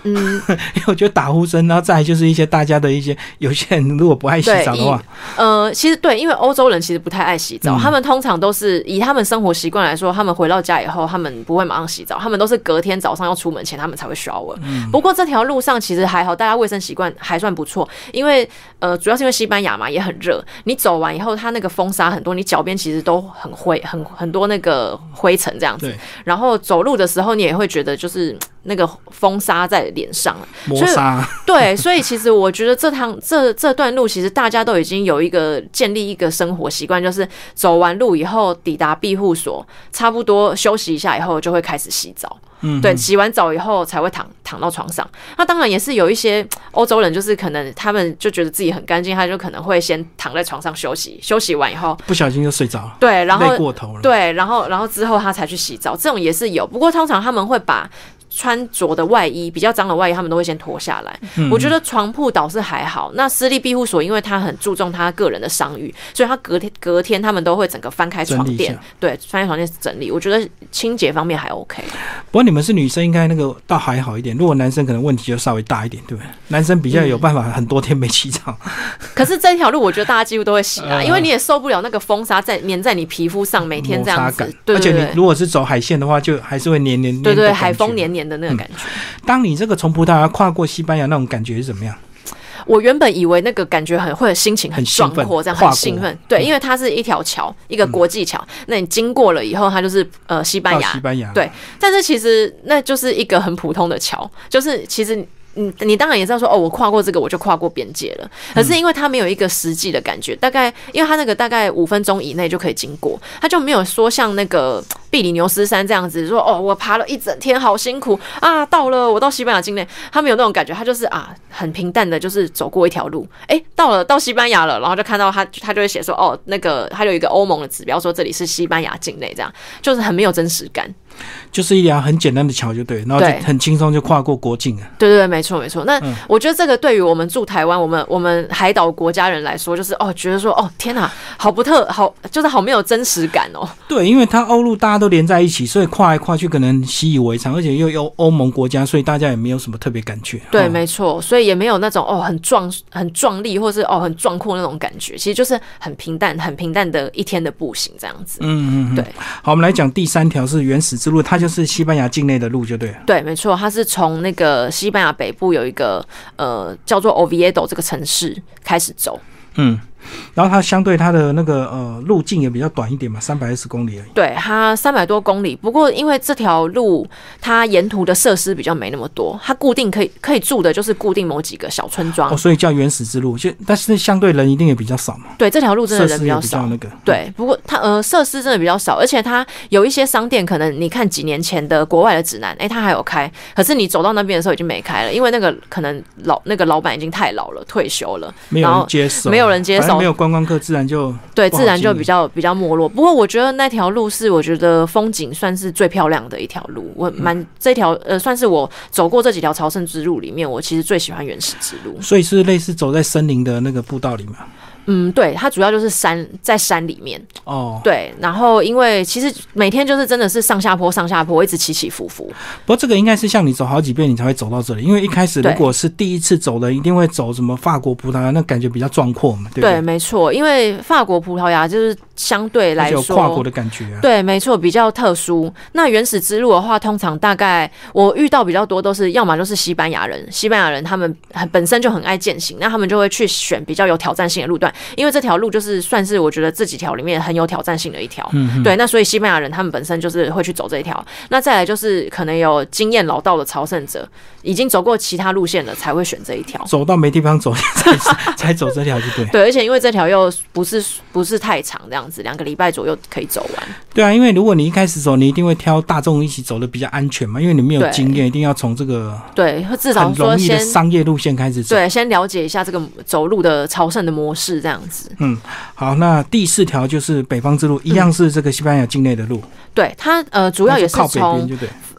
嗯，因为我觉得打呼声，然后再来就是一些大家的一些，有些人如果不爱洗澡的话，呃，其实对，因为欧洲人其实不太爱洗澡，嗯、他们通常都是以他们生活习惯来说，他们回到家以后，他们不会马上洗澡，他们都是隔天早上要出门前，他们才会 shower、嗯。不过这条路上其实还好，大家卫生习惯还算不错，因为呃，主要是因为西班牙嘛也很热，你走完以后，它那个风沙很多，你脚边其实都很灰，很很多那个灰尘这样子，然后走路的时候你也会觉得就是那个风沙在脸上了，磨砂。对，所以其实我觉得这趟这这段路，其实大家都已经有一个建立一个生活习惯，就是走完路以后抵达庇护所，差不多休息一下以后就会开始洗澡。嗯，对，洗完澡以后才会躺躺到床上。那当然也是有一些欧洲人，就是可能他们就觉得自己很干净，他就可能会先躺在床上休息，休息完以后不小心就睡着了。对，然后累过头了。对，然后然后之后他才去洗澡，这种也是有。不过通常他们会把穿着的外衣，比较脏的外衣，他们都会先脱下来、嗯。我觉得床铺倒是还好。那私立庇护所，因为他很注重他个人的商誉，所以他隔天隔天他们都会整个翻开床垫，对，翻开床垫整理。我觉得清洁方面还 OK。不过你们是女生，应该那个倒还好一点。如果男生可能问题就稍微大一点，对不对？男生比较有办法很多天没洗澡。嗯、可是这条路我觉得大家几乎都会洗啊，呃、因为你也受不了那个风沙在粘在你皮肤上，每天这样子。对, 對, 對，而且你如果是走海线的话，就还是会黏黏黏。对 对, 對，海风黏黏。的那个感觉、嗯。当你这个从葡萄牙跨过西班牙，那种感觉是怎么样？我原本以为那个感觉很会心情很壮阔，这样很兴奋。对，因为它是一条桥、嗯，一个国际桥。那你经过了以后，它就是呃西班牙，西班牙。对，但是其实那就是一个很普通的桥，就是其实。你你当然也知道说哦，我跨过这个我就跨过边界了。可是因为它没有一个实际的感觉，大概因为它那个大概五分钟以内就可以经过，它就没有说像那个比利牛斯山这样子说哦，我爬了一整天好辛苦啊，到了我到西班牙境内，它没有那种感觉，它就是啊很平淡的，就是走过一条路，哎、欸，到了到西班牙了，然后就看到它它就会写说哦那个它有一个欧盟的指标说这里是西班牙境内，这样就是很没有真实感。就是一条很简单的桥就对，然后就很轻松就跨过国境啊。对对对，没错没错。那我觉得这个对于我们住台湾，我们我们海岛国家人来说，就是哦，觉得说哦，天哪，好不特好，就是好没有真实感哦。对，因为它欧陆大家都连在一起，所以跨来跨去可能习以为常，而且又有欧盟国家，所以大家也没有什么特别感觉。对，没错，所以也没有那种哦很壮很壮丽，或是哦很壮阔那种感觉，其实就是很平淡很平淡的一天的步行这样子。嗯嗯嗯，对。好，我们来讲第三条是原始之路，它就是西班牙境内的路就对了。对，没错，它是从那个西班牙北部有一个呃叫做 Oviedo 这个城市开始走。嗯，然后它相对它的那个呃路径也比较短一点嘛，三百二十公里而已。对，它三百多公里。不过因为这条路它沿途的设施比较没那么多，它固定可以可以住的就是固定某几个小村庄。哦，所以叫原始之路，就但是相对人一定也比较少嘛。对，这条路真的人比较少。比较那个、对，不过它呃设施真的比较少，而且它有一些商店，可能你看几年前的国外的指南，哎，它还有开，可是你走到那边的时候已经没开了，因为那个可能老那个老板已经太老了，退休了，没有人接手，没有人接手。没有观光客，自然就对，自然就比较比较没落。不过我觉得那条路是我觉得风景算是最漂亮的一条路，我蛮这条呃算是我走过这几条朝圣之路里面，我其实最喜欢原始之路。所以是类似走在森林的那个步道里嘛。嗯，对，它主要就是山，在山里面。哦，对，然后因为其实每天就是真的是上下坡上下坡，一直起起伏伏。不过这个应该是像你走好几遍你才会走到这里，因为一开始如果是第一次走的，一定会走什么法国、葡萄牙，那感觉比较壮阔嘛，对不对？对，没错，因为法国、葡萄牙就是相对来说有跨国的感觉、啊。对，没错，比较特殊。那原始之路的话，通常大概我遇到比较多都是，要么就是西班牙人，西班牙人他们本身就很爱健行，那他们就会去选比较有挑战性的路段。因为这条路就是算是我觉得这几条里面很有挑战性的一条、嗯、对，那所以西班牙人他们本身就是会去走这一条。那再来就是可能有经验老道的朝圣者，已经走过其他路线了才会选这一条，走到没地方走 才, 才走这条就对对，而且因为这条又不是不是太长，这样子两个礼拜左右可以走完。对啊，因为如果你一开始走，你一定会挑大众一起走的比较安全嘛，因为你没有经验，一定要从这个对至少说很容易的商业路线开始走，对，先了解一下这个走路的朝圣的模式，这样子。嗯，好，那第四条就是北方之路，一样是这个西班牙境内的路。嗯、对，它呃主要也是从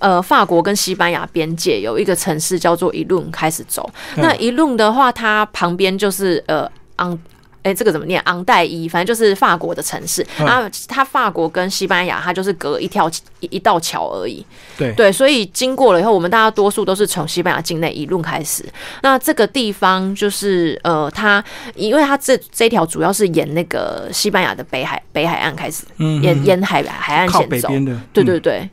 呃法国跟西班牙边界有一个城市叫做伊伦开始走。嗯、那伊伦的话，它旁边就是呃昂。哎、欸，这个怎么念？昂代伊，反正就是法国的城市。啊、嗯，它法国跟西班牙，它就是隔一条 一, 一道桥而已。对对，所以经过了以后，我们大家多数都是从西班牙境内一路开始。那这个地方就是呃，它因为它这这条主要是沿那个西班牙的北海北海岸开始，嗯、沿沿海海岸线走，靠北边的，对对对。嗯，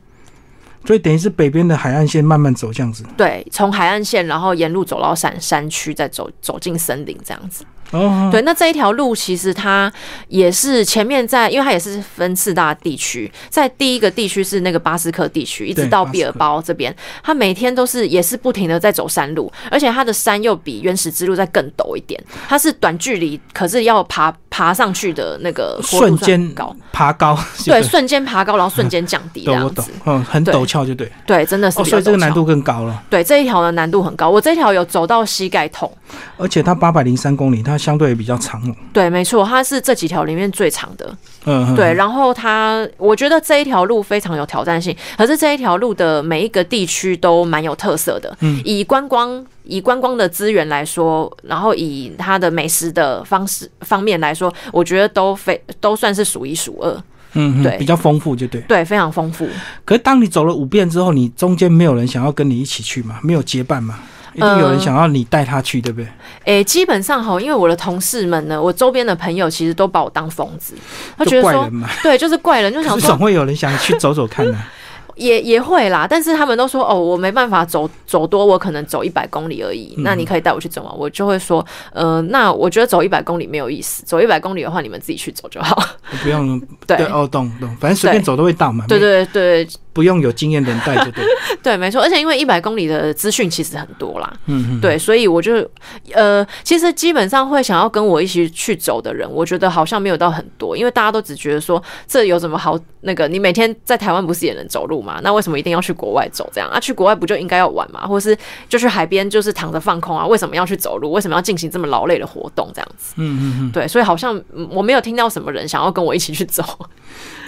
所以等于是北边的海岸线慢慢走这样子，对，从海岸线然后沿路走到山山区，再走走进森林这样子。哦，对，那这一条路其实它也是前面在，因为它也是分四大地区，在第一个地区是那个巴斯克地区，一直到毕尔包这边，它每天都是也是不停的在走山路，而且它的山又比原始之路再更陡一点，它是短距离，可是要爬爬上去的那个瞬间高爬高，对，瞬间爬高，然后瞬间降低这样子，嗯，很陡峭。就对对，真的是、哦，所以这个难度更高了。对，这一条的难度很高，我这条有走到膝盖痛，而且它八百零三公里，它相对比较长、哦。对，没错，它是这几条里面最长的。嗯，对。然后它，我觉得这一条路非常有挑战性，可是这一条路的每一个地区都蛮有特色的。嗯，以观光。以观光的资源来说，然后以它的美食的方式方面来说，我觉得都非都算是数一数二。嗯，对，比较丰富就对。对，非常丰富。可是当你走了五遍之后，你中间没有人想要跟你一起去嘛？没有结伴嘛？一定有人想要你带他去、嗯，对不对？欸，基本上好，因为我的同事们呢，我周边的朋友其实都把我当疯子，他觉得说怪人嘛，对，就是怪人，就想说总会有人想去走走看的、啊。也也会啦，但是他们都说哦，我没办法走走多，我可能走一百公里而已。那你可以带我去走吗？我就会说，呃，那我觉得走一百公里没有意思，走一百公里的话，你们自己去走就好。不用对哦，懂懂，反正随便走都会到嘛。对对对，不用有经验的人带就对。对，没错，而且因为一百公里的资讯其实很多啦，嗯，对，所以我就呃，其实基本上会想要跟我一起去走的人，我觉得好像没有到很多，因为大家都只觉得说这有什么好那个，你每天在台湾不是也能走路吗？那为什么一定要去国外走这样啊？去国外不就应该要玩嘛，或是就去海边就是躺着放空啊？为什么要去走路？为什么要进行这么劳累的活动这样子？嗯嗯嗯，对，所以好像我没有听到什么人想要跟我一起去走。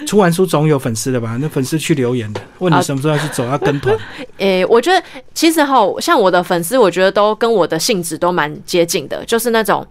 出完书总有粉丝的吧？那粉丝去留言的，问你什么时候要去走，要跟团。诶、啊欸，我觉得其实哈，像我的粉丝，我觉得都跟我的性质都蛮接近的，就是那种。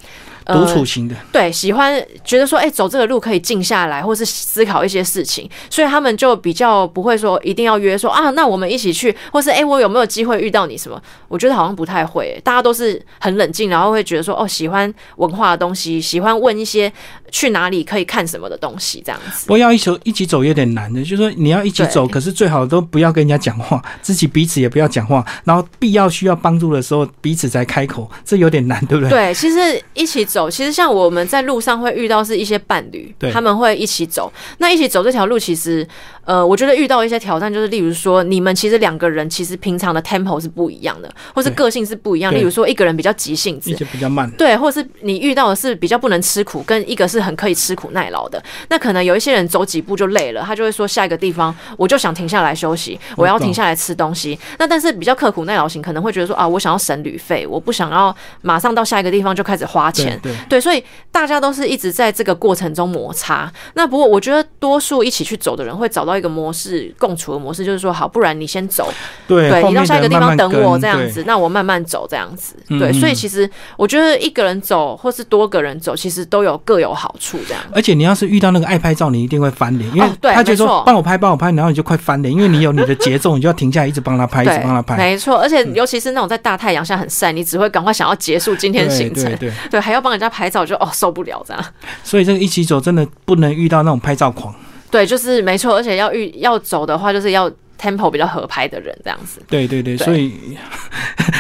独处型的、呃、对，喜欢觉得说哎、欸，走这个路可以静下来或是思考一些事情，所以他们就比较不会说一定要约说啊，那我们一起去，或是哎、欸，我有没有机会遇到你什么，我觉得好像不太会、欸、大家都是很冷静，然后会觉得说哦，喜欢文化的东西，喜欢问一些去哪里可以看什么的东西这样子。不过要一起一起走有点难的，就是说你要一起走，可是最好都不要跟人家讲话，自己彼此也不要讲话，然后必要需要帮助的时候彼此才开口，这有点难，对不对？对，其实一起走其实像我们在路上会遇到是一些伴侣，他们会一起走。那一起走这条路，其实呃，我觉得遇到一些挑战，就是例如说，你们其实两个人其实平常的 tempo 是不一样的，或是个性是不一样。例如说，一个人比较急性子，一些比较慢，对，或是你遇到的是比较不能吃苦，跟一个是很可以吃苦耐劳的。那可能有一些人走几步就累了，他就会说下一个地方我就想停下来休息，我要停下来吃东西。那但是比较刻苦耐劳型可能会觉得说啊，我想要省旅费，我不想要马上到下一个地方就开始花钱。对, 对，所以大家都是一直在这个过程中摩擦。那不过我觉得多数一起去走的人会找到一个模式，共处的模式，就是说好，不然你先走， 对, 对你到下一个地方等我这样子，慢慢那我慢慢走这样子。对，嗯嗯，所以其实我觉得一个人走或是多个人走其实都有各有好处这样。而且你要是遇到那个爱拍照，你一定会翻脸，因为他觉得说帮我拍帮我拍，然后你就快翻脸，因为你有你的节奏，你就要停下来一直帮他拍一直帮他拍。没错，而且尤其是那种在大太阳下很晒，你只会赶快想要结束今天行程，对对对对，还要帮人家拍照就哦受不了这样。所以这个一起走真的不能遇到那种拍照狂，对，就是没错，而且 要, 遇要走的话就是要 tempo 比较合拍的人这样子，对对 对, 對，所以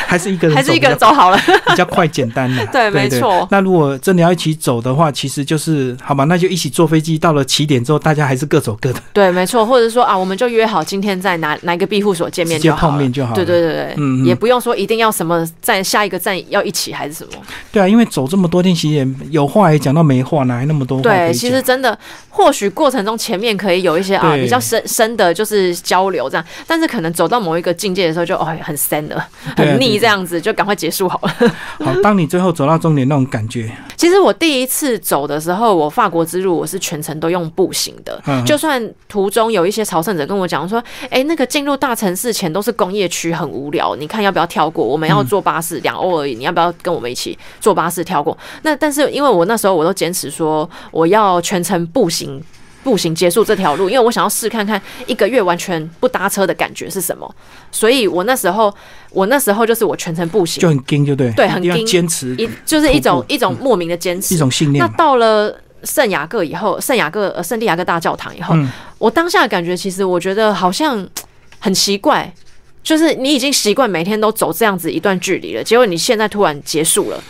还是一个人还是一个人走好了比较快简单的，对，没错。那如果真的要一起走的话，其实就是好吧，那就一起坐飞机，到了起点之后大家还是各走各的，对，没错。或者说啊，我们就约好今天在 哪, 哪一个庇护所见面就好了，直接碰面就好了，对对对对，嗯嗯，也不用说一定要什么站下一个站要一起还是什么，对啊，因为走这么多天其实也有话也讲到没话，哪来那么多话可以讲，对，其实真的或许过程中前面可以有一些啊比较 深, 深的就是交流这样，但是可能走到某一个境界的时候就、哦、很散了，很腻这样子，就赶快结束好了好，当你最后走到终点那种感觉，其实我第一次走的时候，我法国之路我是全程都用步行的，嗯，就算途中有一些朝圣者跟我讲说哎、欸，那个进入大城市前都是工业区，很无聊，你看要不要跳过，我们要坐巴士两欧而已，你要不要跟我们一起坐巴士跳过。那但是因为我那时候我都坚持说我要全程步行步行结束这条路，因为我想要试看看一个月完全不搭车的感觉是什么，所以我那时候我那时候就是我全程步行，就很硬，就对，对，很硬，坚持，就是一种一种莫名的坚持，嗯，一种信念。那到了圣雅各以后，圣雅各呃圣地亚哥大教堂以后，嗯，我当下的感觉其实我觉得好像很奇怪，就是你已经习惯每天都走这样子一段距离了，结果你现在突然结束了。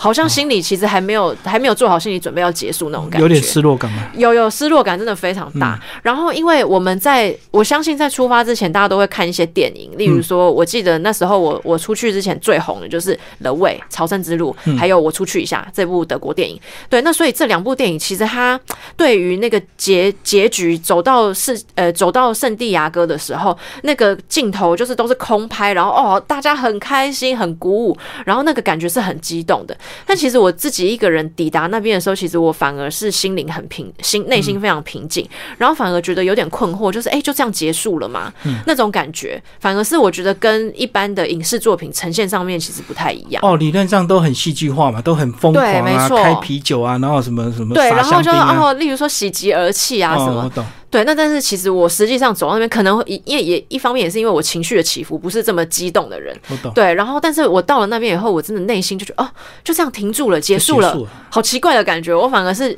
好像心里其实还没有还没有做好心理准备要结束那种感觉，有点失落感吗？有有失落感，真的非常大。嗯，然后因为我们在我相信在出发之前，大家都会看一些电影，例如说，我记得那时候我我出去之前最红的就是《The Way》朝圣之路，还有《我出去一下》这部德国电影。对，那所以这两部电影其实它对于那个结结局走到是呃走到圣地亚哥的时候，那个镜头就是都是空拍，然后哦大家很开心很鼓舞，然后那个感觉是很激动的。但其实我自己一个人抵达那边的时候，其实我反而是心灵很平，心内心非常平静，嗯，然后反而觉得有点困惑，就是哎、欸，就这样结束了吗？嗯，那种感觉，反而是我觉得跟一般的影视作品呈现上面其实不太一样。哦，理论上都很戏剧化嘛，都很疯狂啊，没错，开啤酒啊，然后什么什么，对，然后就哦，例如说喜极而泣啊什么。哦，我懂。对，那但是其实我实际上走到那边，可能因为也一方面也是因为我情绪的起伏不是这么激动的人，对，然后但是我到了那边以后，我真的内心就觉得哦，就这样停住了，结束了，束了好奇怪的感觉，我反而是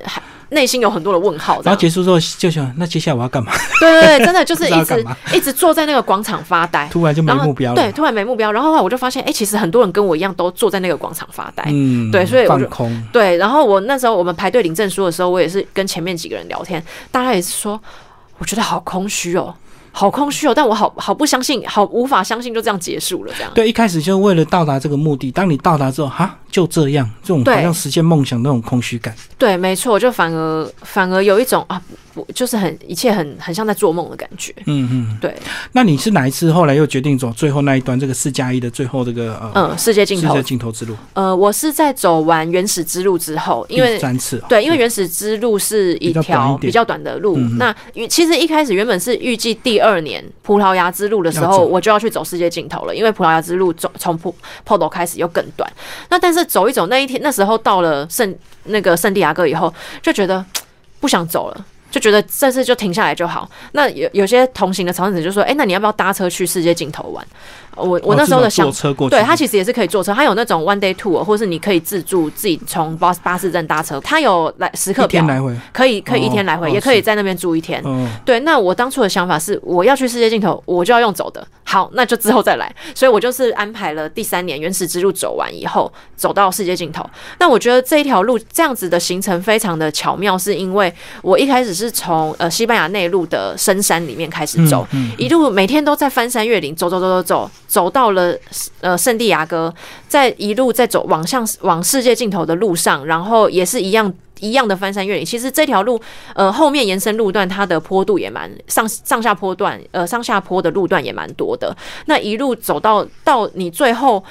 内心有很多的问号。然后结束之后就想，那接下来我要干嘛？对对对，真的就是一直一直坐在那个广场发呆，突然就没目标了，对，突然没目标，然后后来我就发现，哎、欸，其实很多人跟我一样都坐在那个广场发呆，嗯，对，所以我就放空，对，然后我那时候我们排队领证书的时候，我也是跟前面几个人聊天，大家也是说。我觉得好空虚哦，好空虚哦，但我好好不相信，好无法相信就这样结束了，这样。对，一开始就为了到达这个目的，当你到达之后，哈，就这样，这种好像实现梦想那种空虚感。对，没错，就反而反而有一种啊，就是很一切很很像在做梦的感觉。嗯嗯，对。那你是哪一次后来又决定走最后那一段这个四加一的最后这个呃、嗯、世界尽头世界尽头之路？呃，我是在走完原始之路之后，因为第三次、哦、对，因为原始之路是一条比较短的路。嗯、那其实一开始原本是预计第二年葡萄牙之路的时候，我就要去走世界尽头了，因为葡萄牙之路从 Porto 开始又更短。那但是走一走那一天，那时候到了圣那个圣地亚哥以后，就觉得不想走了。就觉得这次就停下来就好。那 有, 有些同行的朝圣者就说：“哎、欸，那你要不要搭车去世界尽头玩？”我我那时候的想，哦、坐車過去，对，他其实也是可以坐车，他有那种 one day tour， 或是你可以自助自己从巴巴士站搭车，他有来时刻表，可以可以一天来回，哦、也可以在那边住一天、哦。对，那我当初的想法是，我要去世界尽头，我就要用走的。好，那就之后再来。所以我就是安排了第三年原始之路走完以后，走到世界尽头。那我觉得这一条路这样子的行程非常的巧妙，是因为我一开始。是从呃西班牙内陆的深山里面开始走，嗯嗯、一路每天都在翻山越岭，走走走走走，走到了呃圣地亚哥，在一路在走往向往世界尽头的路上，然后也是一样。一样的翻山越岭，其实这条路，呃，后面延伸路段它的坡度也蛮上上下坡段，呃，上下坡的路段也蛮多的。那一路走到到你最后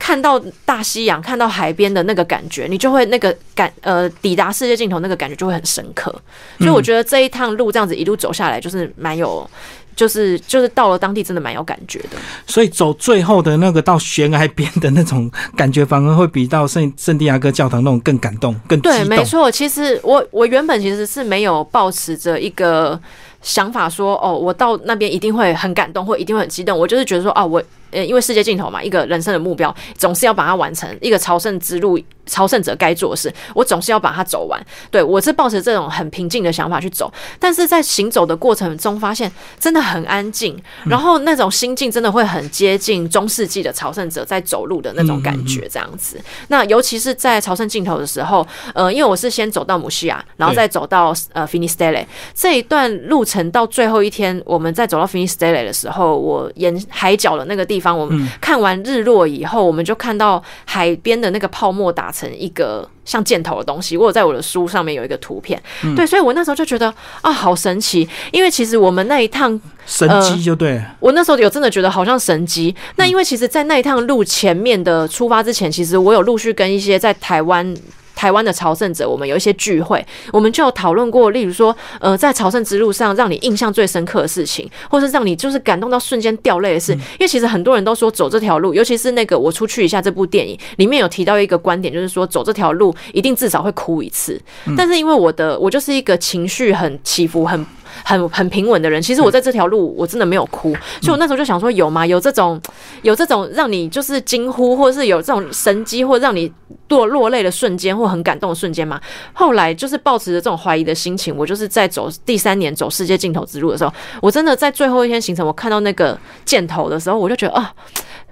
看到大西洋、看到海边的那个感觉，你就会那个感呃抵达世界尽头那个感觉就会很深刻。所以我觉得这一趟路这样子一路走下来，就是蛮有。就是就是到了当地真的蛮有感觉的，所以走最后的那个到悬崖边的那种感觉，反而会比到圣圣地亚哥教堂那种更感动、更激动。对，没错。其实我我原本其实是没有抱持着一个想法说，哦，我到那边一定会很感动，或一定会很激动。我就是觉得说，啊，我呃，因为世界尽头嘛，一个人生的目标总是要把它完成，一个朝圣之路，朝圣者该做的事，我总是要把它走完。对，我是抱持这种很平静的想法去走，但是在行走的过程中发现真的很安静，然后那种心境真的会很接近中世纪的朝圣者在走路的那种感觉，这样子。那尤其是在朝圣尽头的时候，呃，因为我是先走到姆西亚，然后再走到呃 Finisterre 这一段路程，到最后一天，我们在走到 Finisterre 的时候，我沿海角的那个地方。地方我们看完日落以后，我们就看到海边的那个泡沫打成一个像箭头的东西，我有在我的书上面有一个图片，嗯、对，所以我那时候就觉得啊，好神奇，因为其实我们那一趟神机就对了、呃，我那时候有真的觉得好像神机。嗯、那因为其实，在那一趟路前面的出发之前，其实我有陆续跟一些在台湾。台湾的朝圣者，我们有一些聚会，我们就有讨论过，例如说，呃，在朝圣之路上让你印象最深刻的事情，或是让你就是感动到瞬间掉泪的事。嗯、因为其实很多人都说走这条路，尤其是那个我出去一下这部电影里面有提到一个观点，就是说走这条路一定至少会哭一次。嗯、但是因为我的我就是一个情绪很起伏很。很很平稳的人，其实我在这条路我真的没有哭，嗯、所以我那时候就想说，有吗？有这种有这种让你就是惊呼，或者是有这种神迹，或者让你落落泪的瞬间，或很感动的瞬间吗？后来就是抱持着这种怀疑的心情，我就是在走第三年走世界尽头之路的时候，我真的在最后一天行程，我看到那个箭头的时候，我就觉得啊。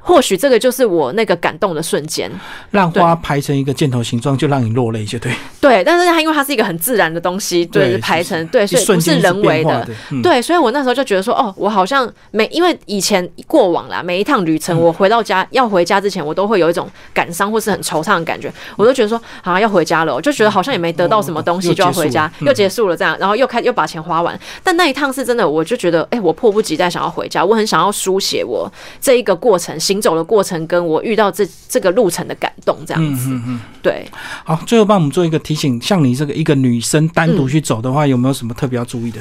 或许这个就是我那个感动的瞬间，让花排成一个箭头形状，就让你落泪，就对。对，但是它因为它是一个很自然的东西，对，對排成对，所以不是人为的，的嗯、对，所以我那时候就觉得说，哦，我好像每因为以前过往啦，每一趟旅程，我回到家、嗯、要回家之前，我都会有一种感伤或是很惆怅的感觉，我都觉得说，啊，要回家了，就觉得好像也没得到什么东西，就要回家，又结束了这样，然后又开又把钱花完，但那一趟是真的，我就觉得，哎、欸，我迫不及待想要回家，我很想要书写我这一个过程。行走的过程跟我遇到这这个路程的感动，这样子，嗯嗯嗯对。好，最后帮我们做一个提醒，像你这个一个女生单独去走的话，嗯、有没有什么特别要注意的？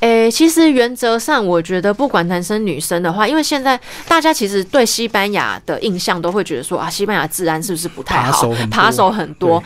诶、欸，其实原则上，我觉得不管男生女生的话，因为现在大家其实对西班牙的印象都会觉得说啊，西班牙治安是不是不太好，扒手很多。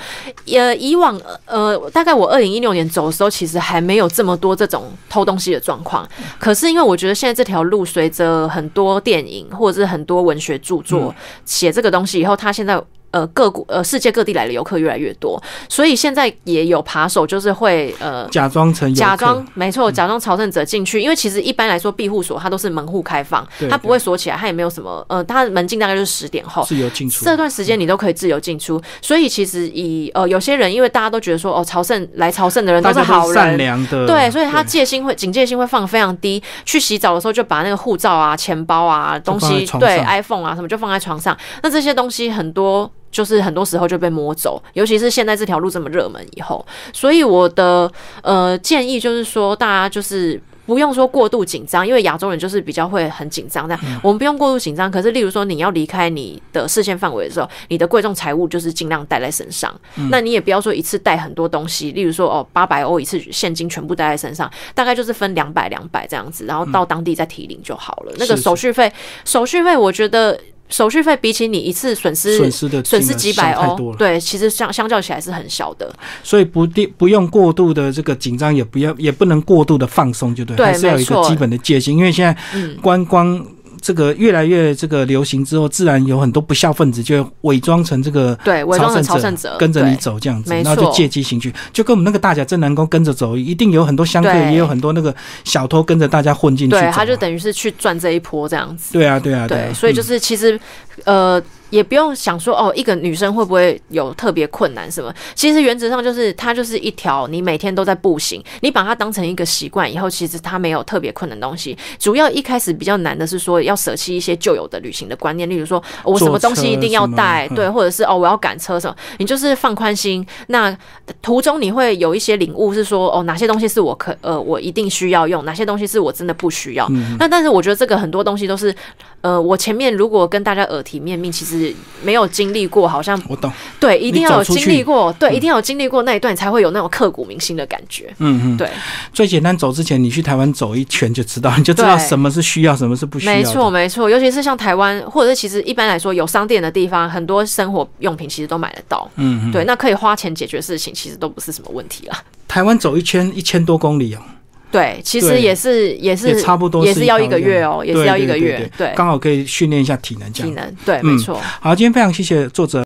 呃，以往呃，大概我二零一六年走的时候，其实还没有这么多这种偷东西的状况。可是因为我觉得现在这条路，随着很多电影或者是很多文学著作写这个东西以后，它现在。呃，各国呃，世界各地来的游客越来越多，所以现在也有扒手，就是会呃假装成假装没错，假装朝圣者进去，嗯、因为其实一般来说庇护所它都是门户开放，對對對它不会锁起来，它也没有什么呃，它门禁大概就是十点后自由进出，这段时间你都可以自由进出。嗯、所以其实以呃有些人因为大家都觉得说哦，朝圣来朝圣的人都是好人，善良的，对，所以他戒心会警戒心会放非常低。去洗澡的时候就把那个护照啊、钱包啊、东西对 iPhone 啊什么就放在床上，那这些东西很多。就是很多时候就被摸走，尤其是现在这条路这么热门以后，所以我的呃建议就是说，大家就是不用说过度紧张，因为亚洲人就是比较会很紧张，这样、嗯、我们不用过度紧张。可是，例如说你要离开你的视线范围的时候，你的贵重财物就是尽量带在身上。嗯、那你也不要说一次带很多东西，例如说哦，八百欧一次现金全部带在身上，大概就是分两百两百这样子，然后到当地再提领就好了。嗯、那个手续费，手续费我觉得。手续费比起你一次损失损失的损失几百欧，对，其实相相较起来是很小的，所以不不用过度的这个紧张，也不要也不能过度的放松，就对，还是要有一个基本的戒心，因为现在观光。嗯这个越来越这个流行之后，自然有很多不肖分子就伪装成这个对伪装成朝圣者跟着你走这样子，然后就借机行去，就跟我们那个大甲镇南宫跟着走，一定有很多香客，也有很多那个小偷跟着大家混进去、啊，对，他就等于是去赚这一波这样子。对啊，对啊，对，所以就是其实、嗯、呃。也不用想说哦，一个女生会不会有特别困难什么？其实原则上就是它就是一条你每天都在步行，你把它当成一个习惯以后，其实它没有特别困难的东西。主要一开始比较难的是说要舍弃一些旧有的旅行的观念，例如说、哦、我什么东西一定要带，对，或者是哦我要赶车什么，你就是放宽心。那途中你会有一些领悟，是说哦哪些东西是我可呃我一定需要用，哪些东西是我真的不需要。嗯、那但是我觉得这个很多东西都是呃我前面如果跟大家耳体面命，其实没有经历过，好像我懂。对，一定要有经历过，对，一定要有经历过那一段，你才会有那种刻骨铭心的感觉。嗯嗯，对。最简单，走之前你去台湾走一圈就知道，你就知道什么是需要，什么是不需要。没错没错，尤其是像台湾，或者是其实一般来说有商店的地方，很多生活用品其实都买得到。嗯，对，那可以花钱解决事情，其实都不是什么问题啦。台湾走一圈一千多公里哦。对，其实也是也是也差不多，也是要一个月哦，也是要一个月，对，刚好可以训练一下体能，这样。体能，对，没错。好，今天非常谢谢作者。